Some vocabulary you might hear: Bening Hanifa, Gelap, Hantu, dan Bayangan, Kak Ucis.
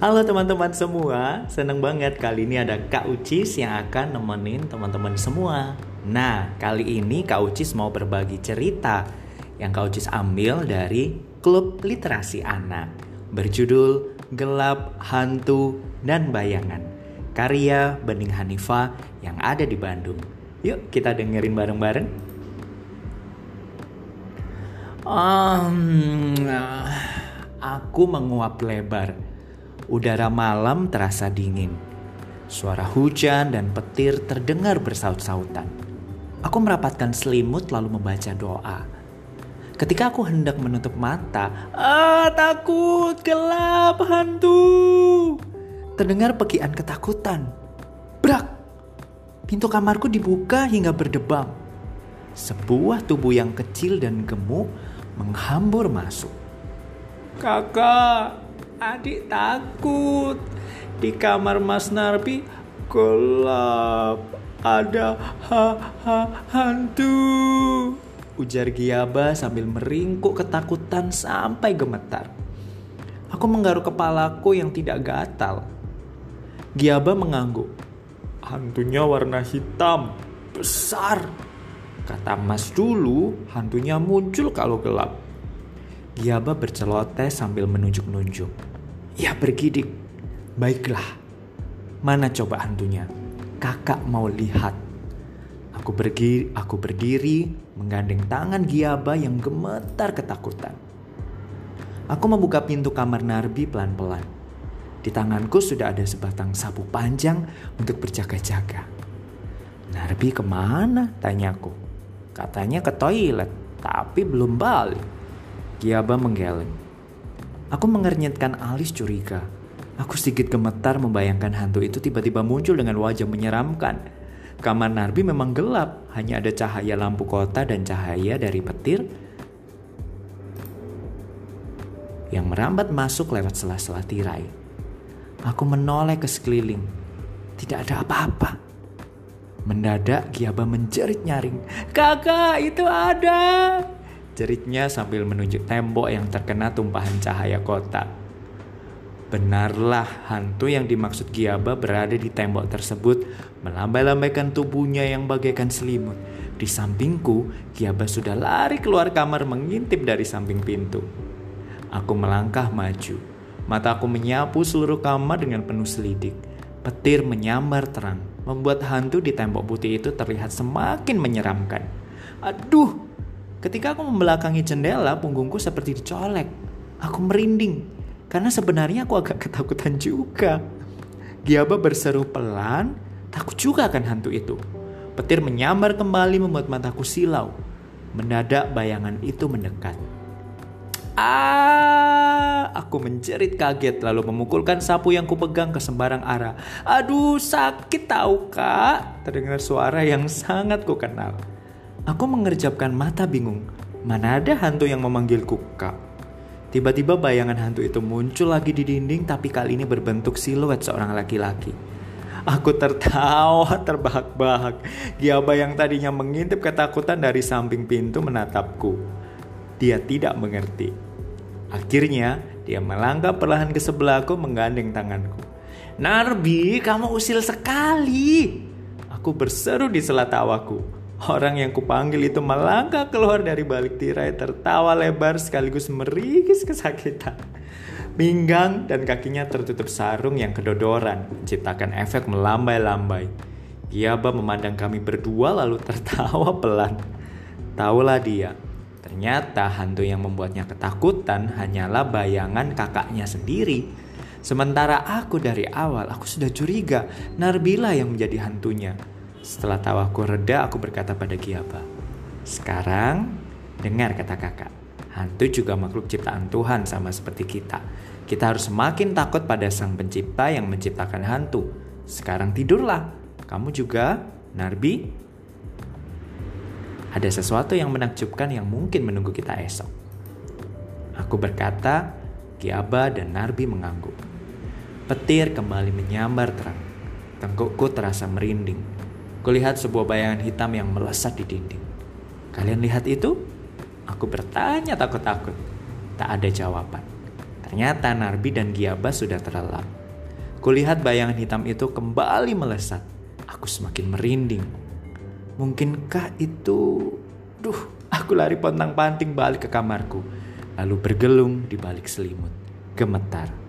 Halo teman-teman semua, seneng banget kali ini ada Kak Ucis yang akan nemenin teman-teman semua. Nah, kali ini Kak Ucis mau berbagi cerita yang Kak Ucis ambil dari Klub Literasi Anak berjudul Gelap, Hantu, dan Bayangan karya Bening Hanifa yang ada di Bandung. Yuk kita dengerin bareng-bareng. Aku menguap lebar. Udara malam terasa dingin. Suara hujan dan petir terdengar bersaut-sautan. Aku merapatkan selimut lalu membaca doa. Ketika aku hendak menutup mata, takut, gelap, hantu. Terdengar pekian ketakutan. Brak! Pintu kamarku dibuka hingga berdebam. Sebuah tubuh yang kecil dan gemuk menghambur masuk. Kakak! Adik takut. Di kamar Mas Narpi gelap. Ada hantu. Ujar Giaba sambil meringkuk ketakutan sampai gemetar. Aku menggaruk kepalaku yang tidak gatal. Giaba mengangguk. Hantunya warna hitam, besar. Kata Mas dulu, hantunya muncul kalau gelap. Giaba berceloteh sambil menunjuk-nunjuk. Ya pergi Dik, baiklah. Mana coba hantunya? Kakak mau lihat. Aku berdiri menggandeng tangan Giaba yang gemetar ketakutan. Aku membuka pintu kamar Narbi pelan-pelan. Di tanganku sudah ada sebatang sapu panjang untuk berjaga-jaga. Narbi kemana? Tanyaku. Katanya ke toilet, tapi belum balik. Giaba menggeleng. Aku mengernyitkan alis curiga. Aku sedikit gemetar membayangkan hantu itu tiba-tiba muncul dengan wajah menyeramkan. Kamar Narbi memang gelap, hanya ada cahaya lampu kota dan cahaya dari petir yang merambat masuk lewat sela-sela tirai. Aku menoleh ke sekeliling. Tidak ada apa-apa. Mendadak Giaba menjerit nyaring. Kakak, itu ada! Jeritnya sambil menunjuk tembok yang terkena tumpahan cahaya kota. Benarlah hantu yang dimaksud Giaba berada di tembok tersebut, melambai-lambaikan tubuhnya yang bagaikan selimut. Di sampingku, Giaba sudah lari keluar kamar mengintip dari samping pintu. Aku melangkah maju. Mataku menyapu seluruh kamar dengan penuh selidik. Petir menyambar terang, membuat hantu di tembok putih itu terlihat semakin menyeramkan. Aduh! Ketika aku membelakangi jendela, punggungku seperti dicolek. Aku merinding, karena sebenarnya aku agak ketakutan juga. Giaba berseru pelan, takut juga akan hantu itu. Petir menyambar kembali membuat mataku silau. Mendadak bayangan itu mendekat. Aku menjerit kaget lalu memukulkan sapu yang kupegang ke sembarang arah. Aduh, sakit tahu Kak, terdengar suara yang sangat kukenal. Aku mengerjapkan mata bingung. Mana ada hantu yang memanggilku, Kak? Tiba-tiba bayangan hantu itu muncul lagi di dinding, tapi kali ini berbentuk siluet seorang laki-laki. Aku tertawa terbahak-bahak. Giaba yang tadinya mengintip ketakutan dari samping pintu menatapku. Dia tidak mengerti. Akhirnya, dia melangkah perlahan ke sebelahku menggandeng tanganku. Narbi, kamu usil sekali. Aku berseru di sela tawaku. Orang yang kupanggil itu melangkah keluar dari balik tirai, tertawa lebar sekaligus merikis kesakitan. Pinggang dan kakinya tertutup sarung yang kedodoran, menciptakan efek melambai-lambai. Giaba memandang kami berdua lalu tertawa pelan. Taulah dia, ternyata hantu yang membuatnya ketakutan hanyalah bayangan kakaknya sendiri. Sementara aku dari awal, aku sudah curiga Narbila yang menjadi hantunya. Setelah tawaku reda, aku berkata pada Giaba, sekarang dengar kata kakak. Hantu juga makhluk ciptaan Tuhan sama seperti kita. Kita harus semakin takut pada sang pencipta yang menciptakan hantu. Sekarang tidurlah. Kamu juga, Narbi. Ada sesuatu yang menakjubkan yang mungkin menunggu kita esok. Aku berkata, Giaba dan Narbi mengangguk. Petir kembali menyambar terang. Tengkukku terasa merinding. Kulihat sebuah bayangan hitam yang melesat di dinding. Kalian lihat itu? Aku bertanya takut-takut. Tak ada jawaban. Ternyata Narbi dan Giabas sudah terlelap. Kulihat bayangan hitam itu kembali melesat. Aku semakin merinding. Mungkinkah itu... aku lari pontang-panting balik ke kamarku. Lalu bergelung di balik selimut. Gemetar.